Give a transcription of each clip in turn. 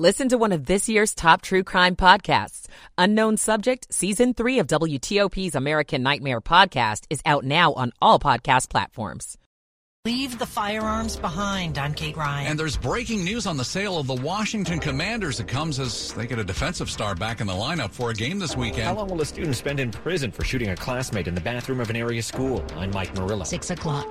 Listen to one of this year's top true crime podcasts. Unknown Subject, Season 3 of WTOP's American Nightmare podcast is out now on all podcast platforms. Leave the firearms behind. I'm Kate Ryan. And there's breaking news on the sale of the Washington Commanders. It comes as they get a defensive star back in the lineup for a game this weekend. How long will a student spend in prison for shooting a classmate in the bathroom of an area school? I'm Mike Murillo. 6 o'clock.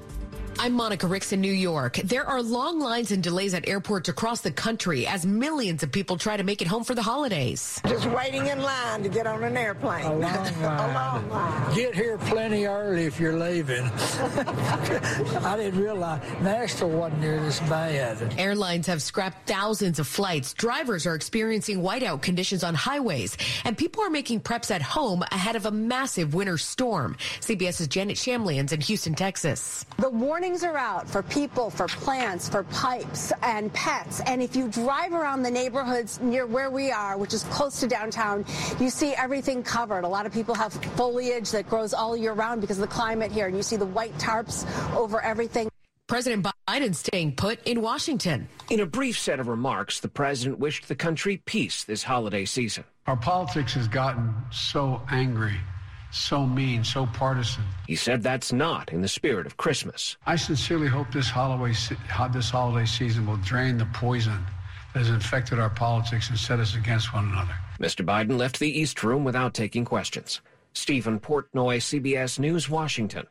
I'm Monica Ricks in New York. There are long lines and delays at airports across the country as millions of people try to make it home for the holidays. Just waiting in line to get on an airplane. A long line. A long line. Get here plenty early if you're leaving. I didn't realize Nashville wasn't near this bad. Airlines have scrapped thousands of flights. Drivers are experiencing whiteout conditions on highways, and people are making preps at home ahead of a massive winter storm. CBS's Janet Shamlian's in Houston, Texas. The warnings are out for people, for plants, for pipes and pets. And if you drive around the neighborhoods near where we are, which is close to downtown, you see everything covered. A lot of people have foliage that grows all year round because of the climate here. And you see the white tarps over everything. President Biden staying put in Washington. In a brief set of remarks, the president wished the country peace this holiday season. Our politics has gotten so angry, so mean, so partisan. He said that's not in the spirit of Christmas. I sincerely hope this holiday season will drain the poison that has infected our politics and set us against one another. Mr. Biden left the East Room without taking questions. Stephen Portnoy, CBS News, Washington.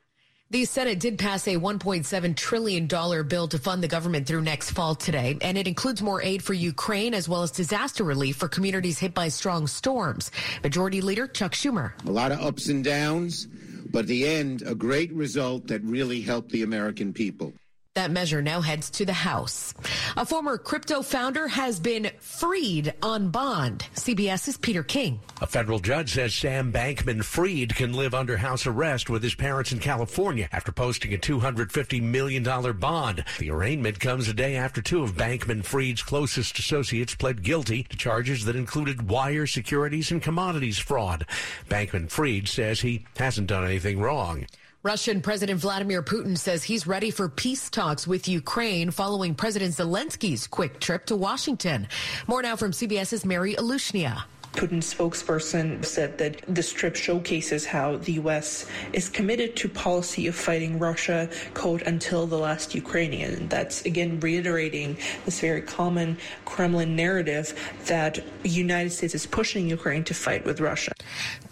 The Senate did pass a $1.7 trillion bill to fund the government through next fall today, and it includes more aid for Ukraine as well as disaster relief for communities hit by strong storms. Majority Leader Chuck Schumer. A lot of ups and downs, but at the end, a great result that really helped the American people. That measure now heads to the House. A former crypto founder has been freed on bond. CBS's Peter King. A federal judge says Sam Bankman-Fried can live under house arrest with his parents in California after posting a $250 million bond. The arraignment comes a day after two of Bankman-Fried's closest associates pled guilty to charges that included wire, securities, and commodities fraud. Bankman-Fried says he hasn't done anything wrong. Russian President Vladimir Putin says he's ready for peace talks with Ukraine following President Zelensky's quick trip to Washington. More now from CBS's Mary Alushnya. Putin's spokesperson said that this trip showcases how the U.S. is committed to policy of fighting Russia, quote, until the last Ukrainian. That's, again, reiterating this very common Kremlin narrative that the United States is pushing Ukraine to fight with Russia.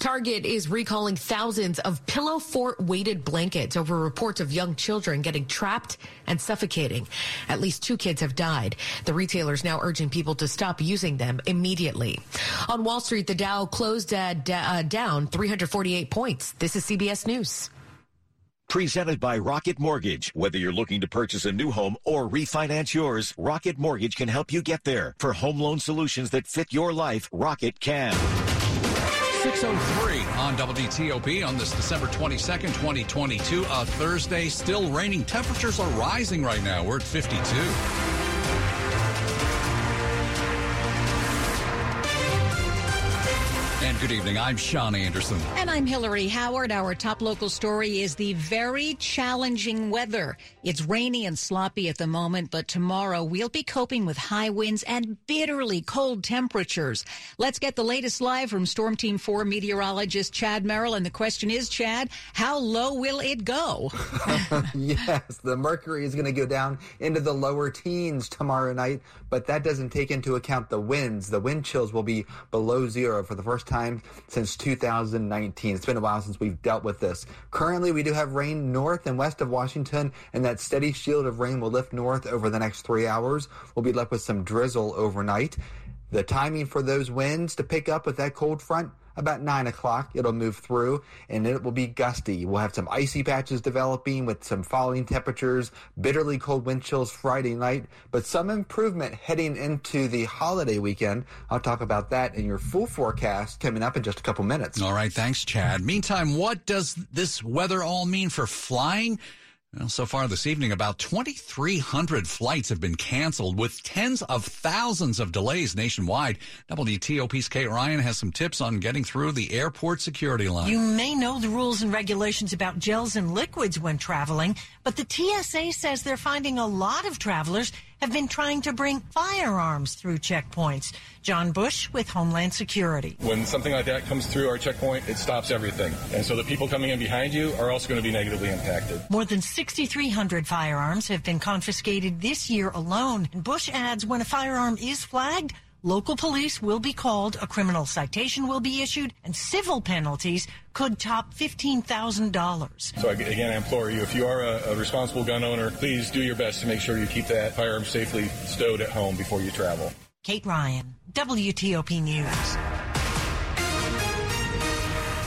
Target is recalling thousands of pillow fort weighted blankets over reports of young children getting trapped and suffocating. At least two kids have died. The retailer's now urging people to stop using them immediately. On Wall Street, the Dow closed down 348 points. This is CBS News. Presented by Rocket Mortgage. Whether you're looking to purchase a new home or refinance yours, Rocket Mortgage can help you get there. For home loan solutions that fit your life, Rocket can. 603 on WTOP on this December 22nd, 2022, a Thursday. Still raining. Temperatures are rising right now. We're at 52. And good evening. I'm Sean Anderson. And I'm Hillary Howard. Our top local story is the very challenging weather. It's rainy and sloppy at the moment, but tomorrow we'll be coping with high winds and bitterly cold temperatures. Let's get the latest live from Storm Team 4 meteorologist Chad Merrill. And the question is, Chad, how low will it go? Yes, the mercury is going to go down into the lower teens tomorrow night, but that doesn't take into account the winds. The wind chills will be below zero for the first time since 2019. It's been a while since we've dealt with this. Currently, we do have rain north and west of Washington, and that steady shield of rain will lift north over the next 3 hours. We'll be left with some drizzle overnight. The timing for those winds to pick up with that cold front, about 9 o'clock, it'll move through, and it will be gusty. We'll have some icy patches developing with some falling temperatures, bitterly cold wind chills Friday night, but some improvement heading into the holiday weekend. I'll talk about that in your full forecast coming up in just a couple minutes. All right, thanks, Chad. Meantime, what does this weather all mean for flying? Well, so far this evening, about 2,300 flights have been canceled with tens of thousands of delays nationwide. WTOP's Kate Ryan has some tips on getting through the airport security line. You may know the rules and regulations about gels and liquids when traveling, but the TSA says they're finding a lot of travelers have been trying to bring firearms through checkpoints. John Bush with Homeland Security. When something like that comes through our checkpoint, it stops everything. And so the people coming in behind you are also going to be negatively impacted. More than 6,300 firearms have been confiscated this year alone. And Bush adds when a firearm is flagged, local police will be called, a criminal citation will be issued, and civil penalties could top $15,000. So again, I implore you, if you are a responsible gun owner, please do your best to make sure you keep that firearm safely stowed at home before you travel. Kate Ryan, WTOP News.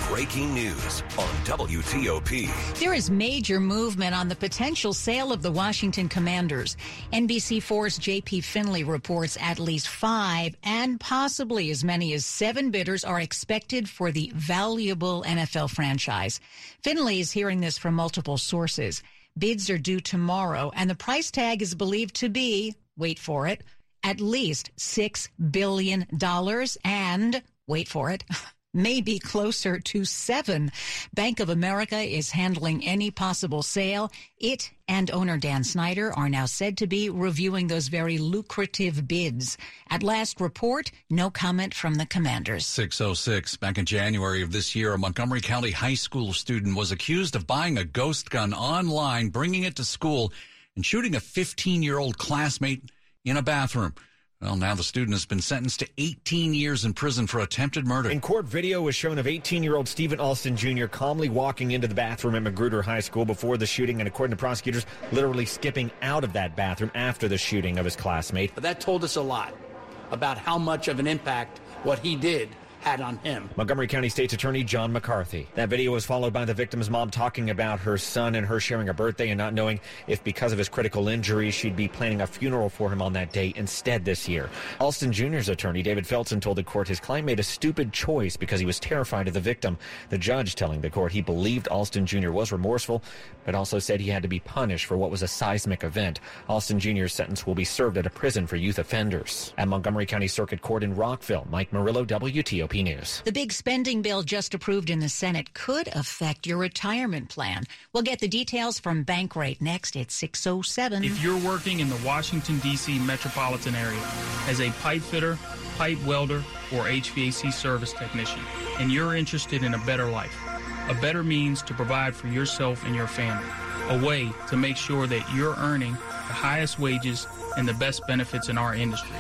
Breaking news on WTOP. There is major movement on the potential sale of the Washington Commanders. NBC4's J.P. Finley reports at least 5 and possibly as many as 7 bidders are expected for the valuable NFL franchise. Finley is hearing this from multiple sources. Bids are due tomorrow, and the price tag is believed to be, wait for it, at least $6 billion and, wait for it, maybe closer to 7. Bank of America is handling any possible sale. It and owner Dan Snyder are now said to be reviewing those very lucrative bids. At last report, no comment from the Commanders. 606. Back in January of this year, a Montgomery County high school student was accused of buying a ghost gun online, bringing it to school, and shooting a 15-year-old classmate in a bathroom. Well, now the student has been sentenced to 18 years in prison for attempted murder. In court, video was shown of 18-year-old Stephen Alston Jr. calmly walking into the bathroom at Magruder High School before the shooting, and according to prosecutors, literally skipping out of that bathroom after the shooting of his classmate. But that told us a lot about how much of an impact what he did had on him. Montgomery County State's Attorney John McCarthy. That video was followed by the victim's mom talking about her son and her sharing a birthday and not knowing if because of his critical injury she'd be planning a funeral for him on that day instead this year. Alston Jr.'s attorney David Felton told the court his client made a stupid choice because he was terrified of the victim. The judge telling the court he believed Alston Jr. was remorseful, but also said he had to be punished for what was a seismic event. Alston Jr.'s sentence will be served at a prison for youth offenders. At Montgomery County Circuit Court in Rockville, Mike Murillo, WTOP News. The big spending bill just approved in the Senate could affect your retirement plan. We'll get the details from Bankrate next at 6:07. If you're working in the Washington, D.C. metropolitan area as a pipe fitter, pipe welder, or HVAC service technician, and you're interested in a better life, a better means to provide for yourself and your family, a way to make sure that you're earning the highest wages and the best benefits in our industry.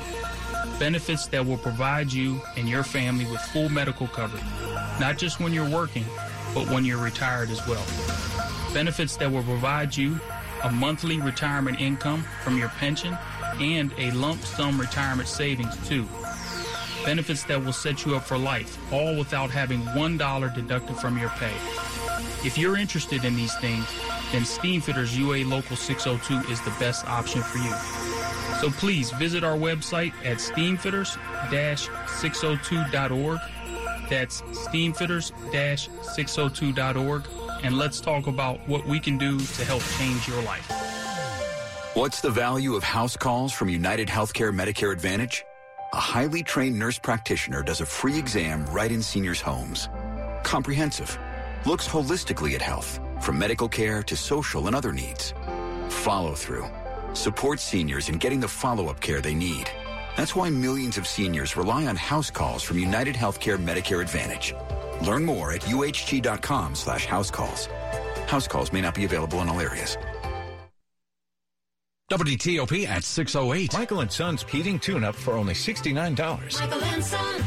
Benefits that will provide you and your family with full medical coverage, not just when you're working, but when you're retired as well. Benefits that will provide you a monthly retirement income from your pension and a lump sum retirement savings too. Benefits that will set you up for life, all without having $1 deducted from your pay. If you're interested in these things, then Steamfitters UA Local 602 is the best option for you. So please visit our website at steamfitters-602.org. That's steamfitters-602.org. And let's talk about what we can do to help change your life. What's the value of house calls from UnitedHealthcare Medicare Advantage? A highly trained nurse practitioner does a free exam right in seniors' homes. Comprehensive. Looks holistically at health, from medical care to social and other needs. Follow through. Support seniors in getting the follow-up care they need. That's why millions of seniors rely on house calls from UnitedHealthcare Medicare Advantage. Learn more at uhg.com/housecalls. House calls may not be available in all areas. WTOP at 6:08. Michael & Son's heating tune-up for only $69. Michael & Son.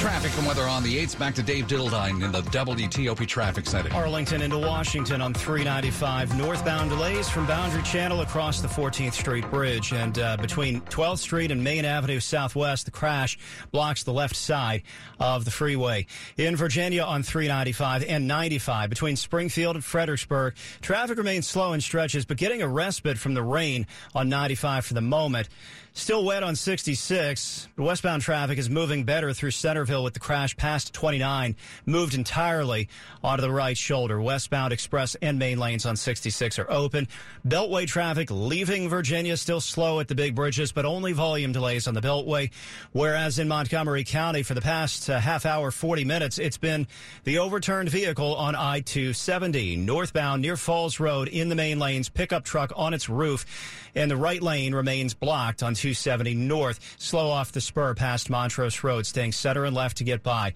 Traffic and weather on the 8s. Back to Dave Dildine in the WTOP Traffic Center. Arlington into Washington on 395. Northbound delays from Boundary Channel across the 14th Street Bridge. And between 12th Street and Main Avenue Southwest, the crash blocks the left side of the freeway. In Virginia on 395 and 95. Between Springfield and Fredericksburg, traffic remains slow in stretches, but getting a respite from the rain on 95 for the moment. Still wet on 66. Westbound traffic is moving better through Centerville Hill with the crash past 29, moved entirely onto the right shoulder. Westbound express and main lanes on 66 are open. Beltway traffic leaving Virginia still slow at the big bridges, but only volume delays on the Beltway, whereas in Montgomery County for the past half hour, 40 minutes, it's been the overturned vehicle on I-270. Northbound near Falls Road in the main lanes, pickup truck on its roof, and the right lane remains blocked on 270 north. Slow off the spur past Montrose Road, staying center and left to get by.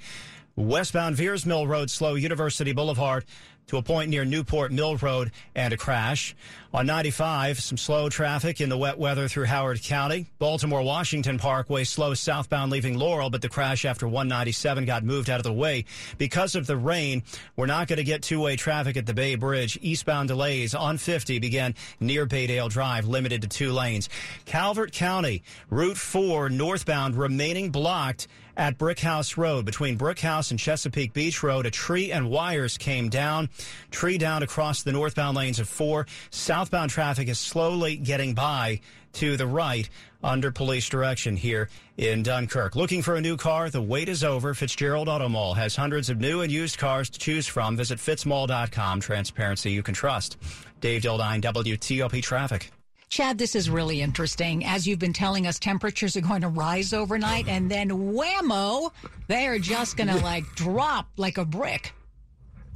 Westbound Veers Mill Road, slow University Boulevard to a point near Newport Mill Road and a crash. On 95, some slow traffic in the wet weather through Howard County. Baltimore-Washington Parkway, slow southbound leaving Laurel, but the crash after 197 got moved out of the way. Because of the rain, we're not going to get two-way traffic at the Bay Bridge. Eastbound delays on 50 began near Baydale Drive, limited to two lanes. Calvert County, Route 4 northbound remaining blocked at Brickhouse Road. Between Brickhouse and Chesapeake Beach Road, a tree and wires came down. Tree down across the northbound lanes of 4. Southbound traffic is slowly getting by to the right under police direction here in Dunkirk. Looking for a new car? The wait is over. Fitzgerald Auto Mall has hundreds of new and used cars to choose from. Visit fitzmall.com. Transparency you can trust. Dave Dildine, WTOP Traffic. Chad, this is really interesting. As you've been telling us, temperatures are going to rise overnight, and then whammo, they are just going to drop like a brick.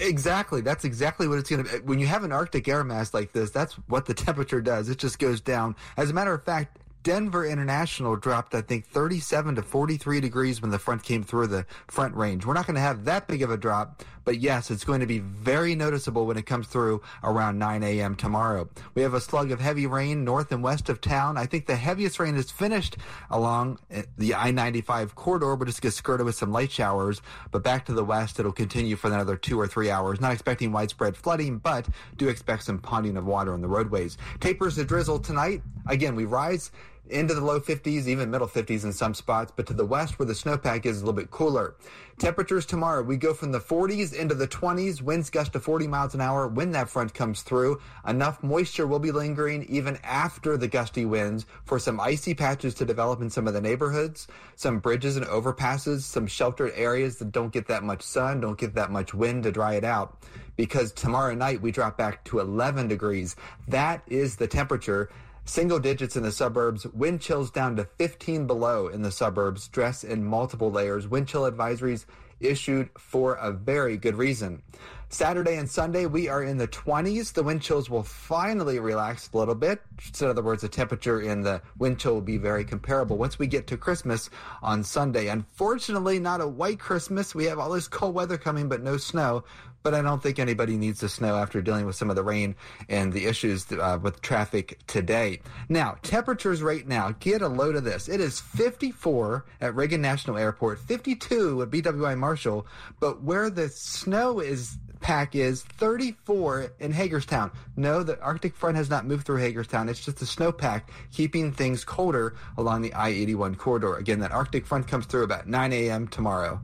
Exactly. That's exactly what it's going to be. When you have an Arctic air mass like this, that's what the temperature does. It just goes down. As a matter of fact, Denver International dropped, I think, 37 to 43 degrees when the front came through the front range. We're not going to have that big of a drop, but yes, it's going to be very noticeable when it comes through around 9 a.m. tomorrow. We have a slug of heavy rain north and west of town. I think the heaviest rain is finished along the I-95 corridor, but it's going to skirt it with some light showers. But back to the west, it'll continue for another 2 or 3 hours. Not expecting widespread flooding, but do expect some ponding of water on the roadways. Tapers the drizzle tonight. Again, we rise into the low 50s, even middle 50s in some spots, but to the west where the snowpack is a little bit cooler. Temperatures tomorrow, we go from the 40s into the 20s, winds gust to 40 miles an hour when that front comes through. Enough moisture will be lingering even after the gusty winds for some icy patches to develop in some of the neighborhoods, some bridges and overpasses, some sheltered areas that don't get that much sun, don't get that much wind to dry it out. Because tomorrow night we drop back to 11 degrees. That is the temperature. Single digits in the suburbs, wind chills down to 15 below in the suburbs, dress in multiple layers. Wind chill advisories issued for a very good reason. Saturday and Sunday, we are in the 20s. The wind chills will finally relax a little bit. So in other words, the temperature in the wind chill will be very comparable once we get to Christmas on Sunday. Unfortunately, not a white Christmas. We have all this cold weather coming, but no snow. But I don't think anybody needs the snow after dealing with some of the rain and the issues with traffic today. Now, temperatures right now, get a load of this. It is 54 at Reagan National Airport, 52 at BWI Marshall, but where the snow is pack is 34 in Hagerstown. No, the Arctic front has not moved through Hagerstown. It's just the snowpack keeping things colder along the I-81 corridor. Again, that Arctic front comes through about 9 a.m. tomorrow.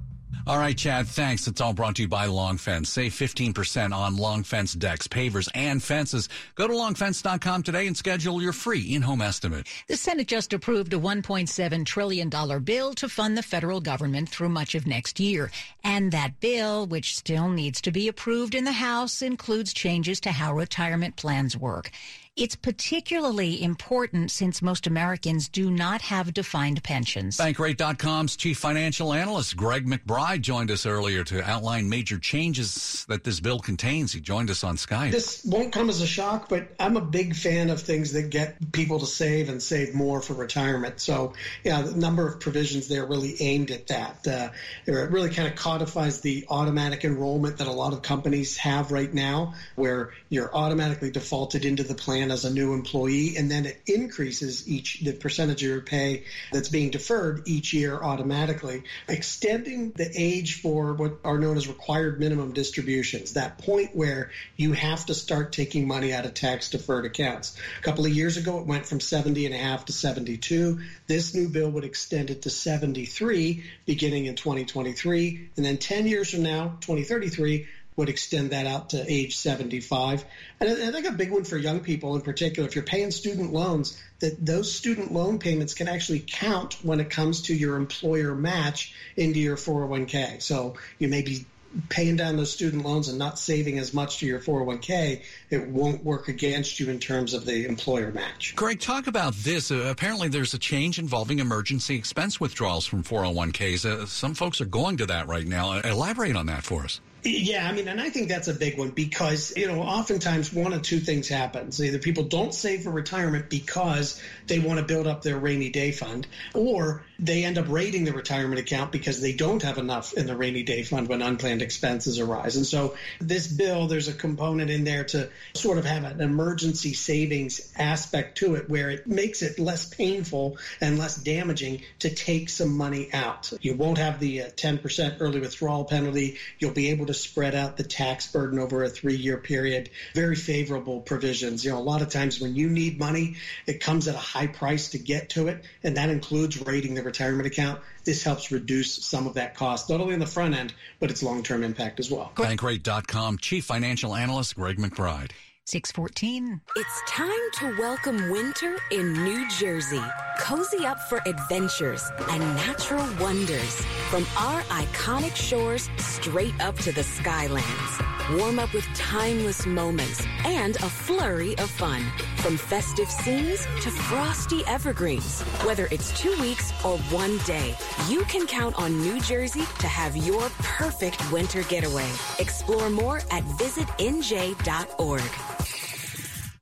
All right, Chad, thanks. It's all brought to you by Long Fence. Save 15% on Long Fence decks, pavers, and fences. Go to longfence.com today and schedule your free in-home estimate. The Senate just approved a $1.7 trillion bill to fund the federal government through much of next year. And that bill, which still needs to be approved in the House, includes changes to how retirement plans work. It's particularly important since most Americans do not have defined pensions. Bankrate.com's chief financial analyst, Greg McBride, joined us earlier to outline major changes that this bill contains. He joined us on Skype. This won't come as a shock, but I'm a big fan of things that get people to save and save more for retirement. So, yeah, the number of provisions there really aimed at that. It really kind of codifies the automatic enrollment that a lot of companies have right now, where you're automatically defaulted into the plan as a new employee, and then it increases the percentage of your pay that's being deferred each year automatically, extending the age for what are known as required minimum distributions, that point where you have to start taking money out of tax-deferred accounts. A couple of years ago, it went from 70 and a half to 72. This new bill would extend it to 73 beginning in 2023, and then 10 years from now, 2033, would extend that out to age 75. And I think a big one for young people in particular, if you're paying student loans, that those student loan payments can actually count when it comes to your employer match into your 401k. So you may be paying down those student loans and not saving as much to your 401k, it won't work against you in terms of the employer match. Greg, talk about this. Apparently there's a change involving emergency expense withdrawals from 401ks. Some folks are going to that right now. Elaborate on that for us. Yeah, I mean, and I think that's a big one because, you know, oftentimes one of two things happens. Either people don't save for retirement because they want to build up their rainy day fund, or they end up raiding the retirement account because they don't have enough in the rainy day fund when unplanned expenses arise. And so this bill, there's a component in there to sort of have an emergency savings aspect to it where it makes it less painful and less damaging to take some money out. You won't have the 10% early withdrawal penalty. You'll be able to spread out the tax burden over a 3-year period. Very favorable provisions. You know, a lot of times when you need money, it comes at a high price to get to it, and that includes raiding the retirement account. This helps reduce some of that cost, not only in the front end, but its long-term impact as well. Bankrate.com Chief Financial Analyst Greg McBride. 6:14. It's time to welcome winter in New Jersey. Cozy up for adventures and natural wonders from our iconic shores straight up to the skylands. Warm up with timeless moments and a flurry of fun. From festive scenes to frosty evergreens. Whether it's 2 weeks or one day, you can count on New Jersey to have your perfect winter getaway. Explore more at visitnj.org.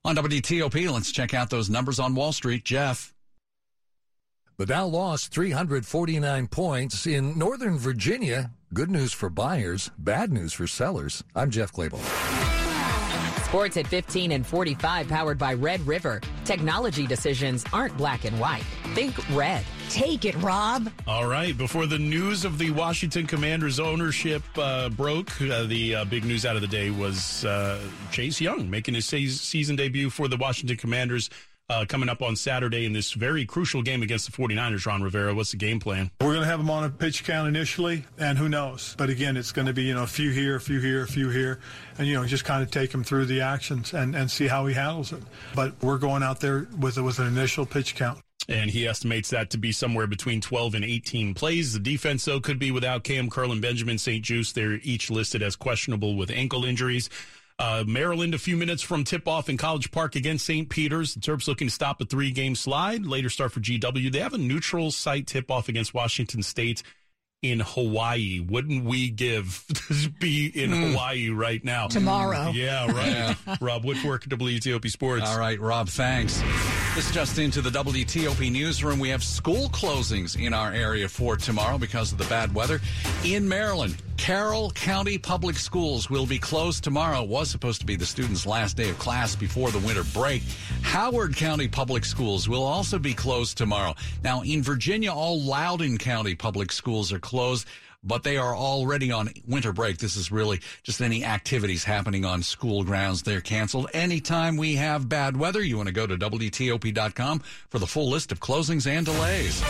On WTOP, let's check out those numbers on Wall Street. Jeff. The Dow lost 349 points in Northern Virginia. Good news for buyers, bad news for sellers. I'm Jeff Glable. Sports at 15 and 45, powered by Red River. Technology decisions aren't black and white. Think red. Take it, Rob. All right. Before the news of the Washington Commanders ownership broke, the big news out of the day was Chase Young making his season debut for the Washington Commanders. Coming up on Saturday in this very crucial game against the 49ers, Ron Rivera, what's the game plan? We're going to have them on a pitch count initially, and who knows? But again, it's going to be, you know, a few here, a few here, a few here, and, you know, just kind of take him through the actions and see how he handles it. But we're going out there with an initial pitch count. And he estimates that to be somewhere between 12 and 18 plays. The defense, though, could be without Cam Curl and Benjamin St. Juice. They're each listed as questionable with ankle injuries. Maryland a few minutes from tip-off in College Park against St. Peter's. The Terps looking to stop a 3-game slide. Later start for GW. They have a neutral site tip-off against Washington State in Hawaii. Wouldn't we give to be in Hawaii right now? Tomorrow. Yeah, right. Yeah. Rob Whitworth, WTOP Sports. All right, Rob, thanks. This just into the WTOP newsroom. We have school closings in our area for tomorrow because of the bad weather. In Maryland, Carroll County Public Schools will be closed tomorrow. Was supposed to be the students' last day of class before the winter break. Howard County Public Schools will also be closed tomorrow. Now, in Virginia, all Loudoun County Public Schools are closed, but they are already on winter break. This is really just any activities happening on school grounds. They're canceled. Anytime we have bad weather, you want to go to WTOP.com for the full list of closings and delays.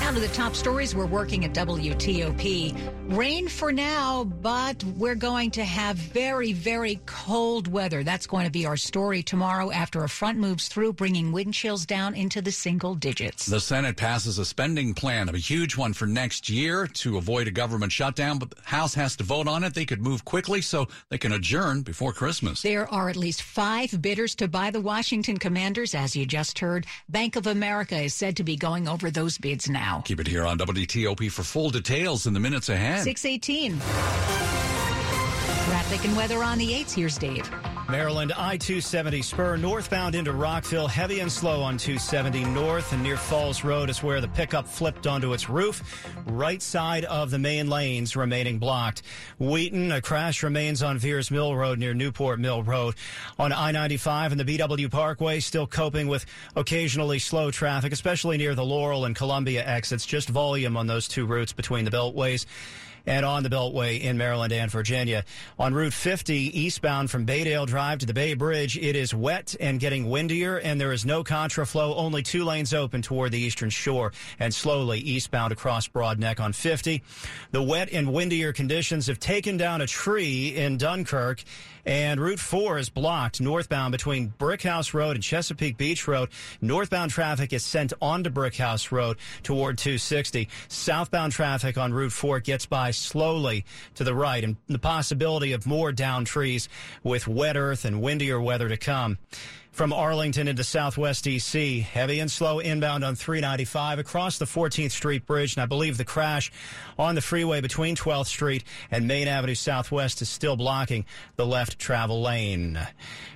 Now to the top stories we're working at WTOP. Rain for now, but we're going to have very, very cold weather. That's going to be our story tomorrow after a front moves through, bringing wind chills down into the single digits. The Senate passes a spending plan, a huge one for next year to avoid a government shutdown, but the House has to vote on it. They could move quickly so they can adjourn before Christmas. There are at least 5 bidders to buy the Washington Commanders, as you just heard. Bank of America is said to be going over those bids now. Keep it here on WTOP for full details in the minutes ahead. 6:18. Traffic and weather on the 8s. Here's Dave. Maryland I-270 spur northbound into Rockville. Heavy and slow on 270 north and near Falls Road is where the pickup flipped onto its roof. Right side of the main lanes remaining blocked. Wheaton, a crash remains on Veers Mill Road near Newport Mill Road. On I-95 and the BW Parkway, still coping with occasionally slow traffic, especially near the Laurel and Columbia exits. Just volume on those two routes between the beltways. and on the Beltway in Maryland and Virginia. On Route 50 eastbound from Baydale Drive to the Bay Bridge, it is wet and getting windier, and there is no contraflow, only two lanes open toward the eastern shore, and slowly eastbound across Broadneck on 50. The wet and windier conditions have taken down a tree in Dunkirk, and Route 4 is blocked northbound between Brickhouse Road and Chesapeake Beach Road. Northbound traffic is sent onto Brickhouse Road toward 260. Southbound traffic on Route 4 gets by slowly to the right, and the possibility of more downed trees with wet earth and windier weather to come. From Arlington into Southwest D.C., heavy and slow inbound on 395 across the 14th Street Bridge, and I believe the crash on the freeway between 12th Street and Main Avenue Southwest is still blocking the left travel lane.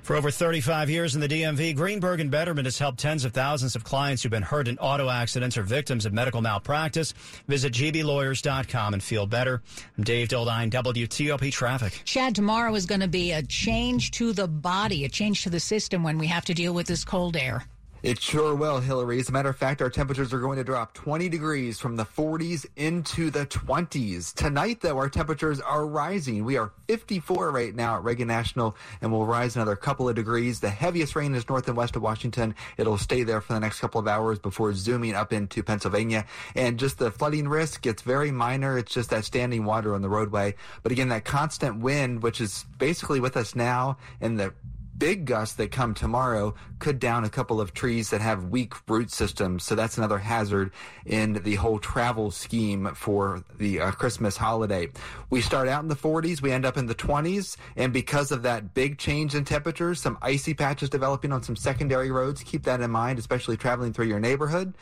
For over 35 years in the DMV, Greenberg & Betterment has helped tens of thousands of clients who've been hurt in auto accidents or victims of medical malpractice. Visit gblawyers.com and feel better. I'm Dave Dildine, WTOP Traffic. Chad, tomorrow is going to be a change to the body, a change to the system when we have to deal with this cold air. It sure will, Hillary. As a matter of fact, our temperatures are going to drop 20 degrees from the 40s into the 20s. Tonight, though, our temperatures are rising. We are 54 right now at Reagan National, and we'll rise another couple of degrees. The heaviest rain is north and west of Washington. It'll stay there for the next couple of hours before zooming up into Pennsylvania. And just the flooding risk, it's very minor. It's just that standing water on the roadway. But again, that constant wind, which is basically with us now, and the big gusts that come tomorrow could down a couple of trees that have weak root systems. So that's another hazard in the whole travel scheme for the Christmas holiday. We start out in the 40s, we end up in the 20s, and because of that big change in temperatures, some icy patches developing on some secondary roads. Keep that in mind, especially traveling through your neighborhood,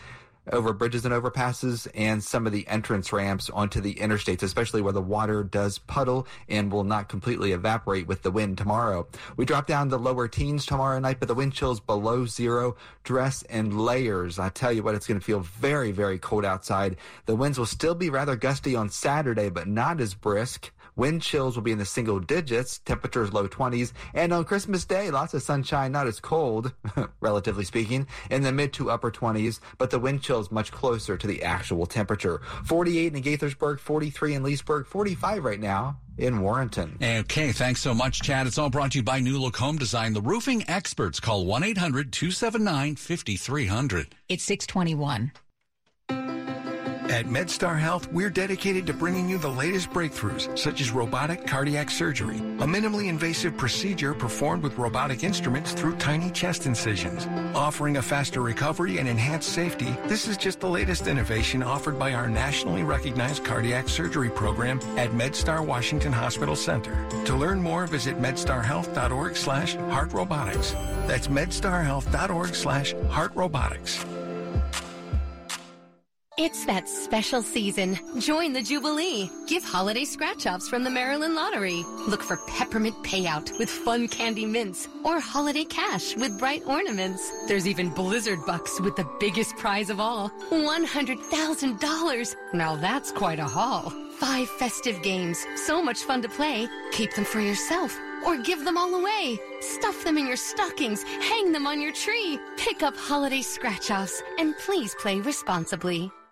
over bridges and overpasses, and some of the entrance ramps onto the interstates, especially where the water does puddle and will not completely evaporate with the wind tomorrow. We drop down to lower teens tomorrow night, but the wind chill's below zero. Dress in layers. I tell you what, it's going to feel very, very cold outside. The winds will still be rather gusty on Saturday, but not as brisk. Wind chills will be in the single digits, temperatures low 20s, and on Christmas Day, lots of sunshine, not as cold, relatively speaking, in the mid to upper 20s, but the wind chill is much closer to the actual temperature. 48 in Gaithersburg, 43 in Leesburg, 45 right now in Warrenton. Okay, thanks so much, Chad. It's all brought to you by New Look Home Design, the roofing experts. Call 1-800-279-5300. It's 621. At MedStar Health, we're dedicated to bringing you the latest breakthroughs, such as robotic cardiac surgery, a minimally invasive procedure performed with robotic instruments through tiny chest incisions. Offering a faster recovery and enhanced safety, this is just the latest innovation offered by our nationally recognized cardiac surgery program at MedStar Washington Hospital Center. To learn more, visit medstarhealth.org/heartrobotics. That's medstarhealth.org/heartrobotics. It's that special season. Join the Jubilee. Give holiday scratch-offs from the Maryland Lottery. Look for Peppermint Payout with fun candy mints or Holiday Cash with bright ornaments. There's even Blizzard Bucks with the biggest prize of all, $100,000. Now that's quite a haul. 5 festive games, so much fun to play. Keep them for yourself or give them all away. Stuff them in your stockings, hang them on your tree. Pick up holiday scratch-offs and please play responsibly.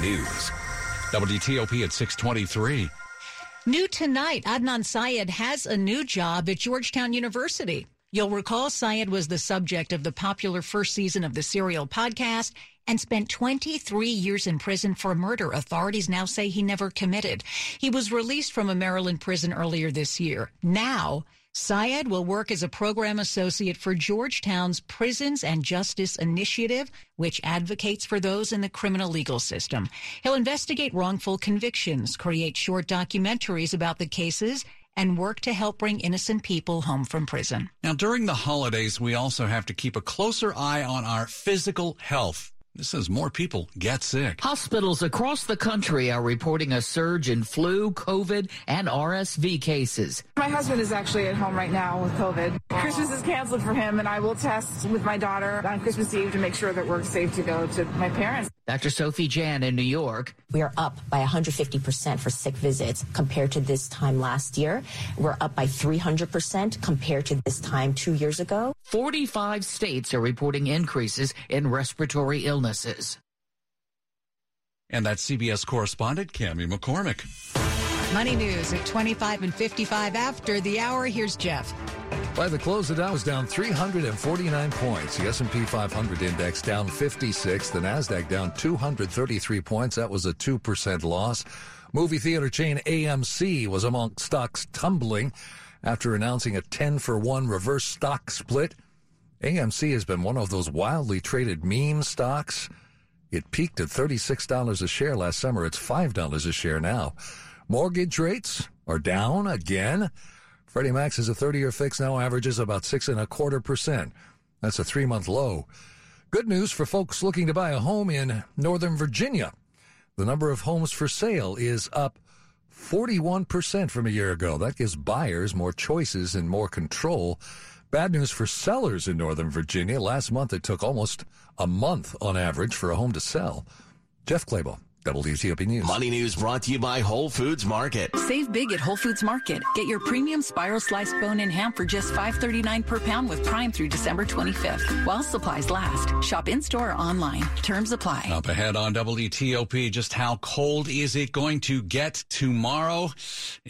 News. WTOP at 6:23. New tonight, Adnan Syed has a new job at Georgetown University. You'll recall Syed was the subject of the popular first season of the Serial podcast and spent 23 years in prison for a murder authorities now say he never committed. He was released from a Maryland prison earlier this year. Now, Syed will work as a program associate for Georgetown's Prisons and Justice Initiative, which advocates for those in the criminal legal system. He'll investigate wrongful convictions, create short documentaries about the cases, and work to help bring innocent people home from prison. Now, during the holidays, we also have to keep a closer eye on our physical health. This says more people get sick. Hospitals across the country are reporting a surge in flu, COVID, and RSV cases. My husband is actually at home right now with COVID. Christmas is canceled for him, and I will test with my daughter on Christmas Eve to make sure that we're safe to go to my parents. Dr. Sophie Jan in New York. We are up by 150% for sick visits compared to this time last year. We're up by 300% compared to this time 2 years ago. 45 states are reporting increases in respiratory illness. And that's CBS correspondent Cammie McCormick. Money news at 25 and 55 after the hour. Here's Jeff. By the close, the Dow was down 349 points. The S&P 500 index down 56. The NASDAQ down 233 points. That was a 2% loss. Movie theater chain AMC was among stocks tumbling after announcing a 10-for-1 reverse stock split. AMC has been one of those wildly traded meme stocks. It peaked at $36 a share last summer. It's $5 a share now. Mortgage rates are down again. Freddie Mac's is a 30-year fix now averages about 6.25%. That's a 3-month low. Good news for folks looking to buy a home in Northern Virginia. The number of homes for sale is up 41% from a year ago. That gives buyers more choices and more control. Bad news for sellers in Northern Virginia. Last month, it took almost a month on average for a home to sell. Jeff Claybaugh, WTOP News. Money news brought to you by Whole Foods Market. Save big at Whole Foods Market. Get your premium spiral sliced bone-in ham for just $5.39 per pound with Prime through December 25th. While supplies last, shop in-store or online. Terms apply. Up ahead on WTOP, just how cold is it going to get tomorrow?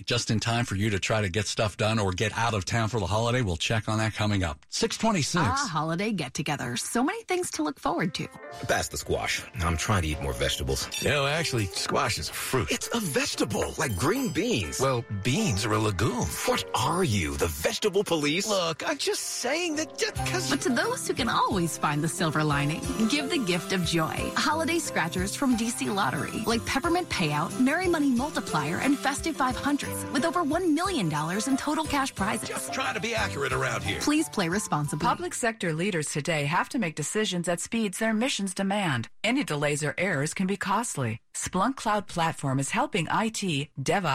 Just in time for you to try to get stuff done or get out of town for the holiday. We'll check on that coming up. 626. Ah, holiday get-together. So many things to look forward to. Pass the squash. I'm trying to eat more vegetables. No, actually, squash is a fruit. It's a vegetable, like green beans. Well, beans are a legume. What are you, the vegetable police? Look, I'm just saying that just because... But to those who can always find the silver lining, give the gift of joy. Holiday scratchers from DC Lottery, like Peppermint Payout, Merry Money Multiplier, and Festive 500s, with over $1 million in total cash prizes. Just try to be accurate around here. Please play responsibly. Public sector leaders today have to make decisions at speeds their missions demand. Any delays or errors can be costly. Splunk Cloud Platform is helping IT, DevOps,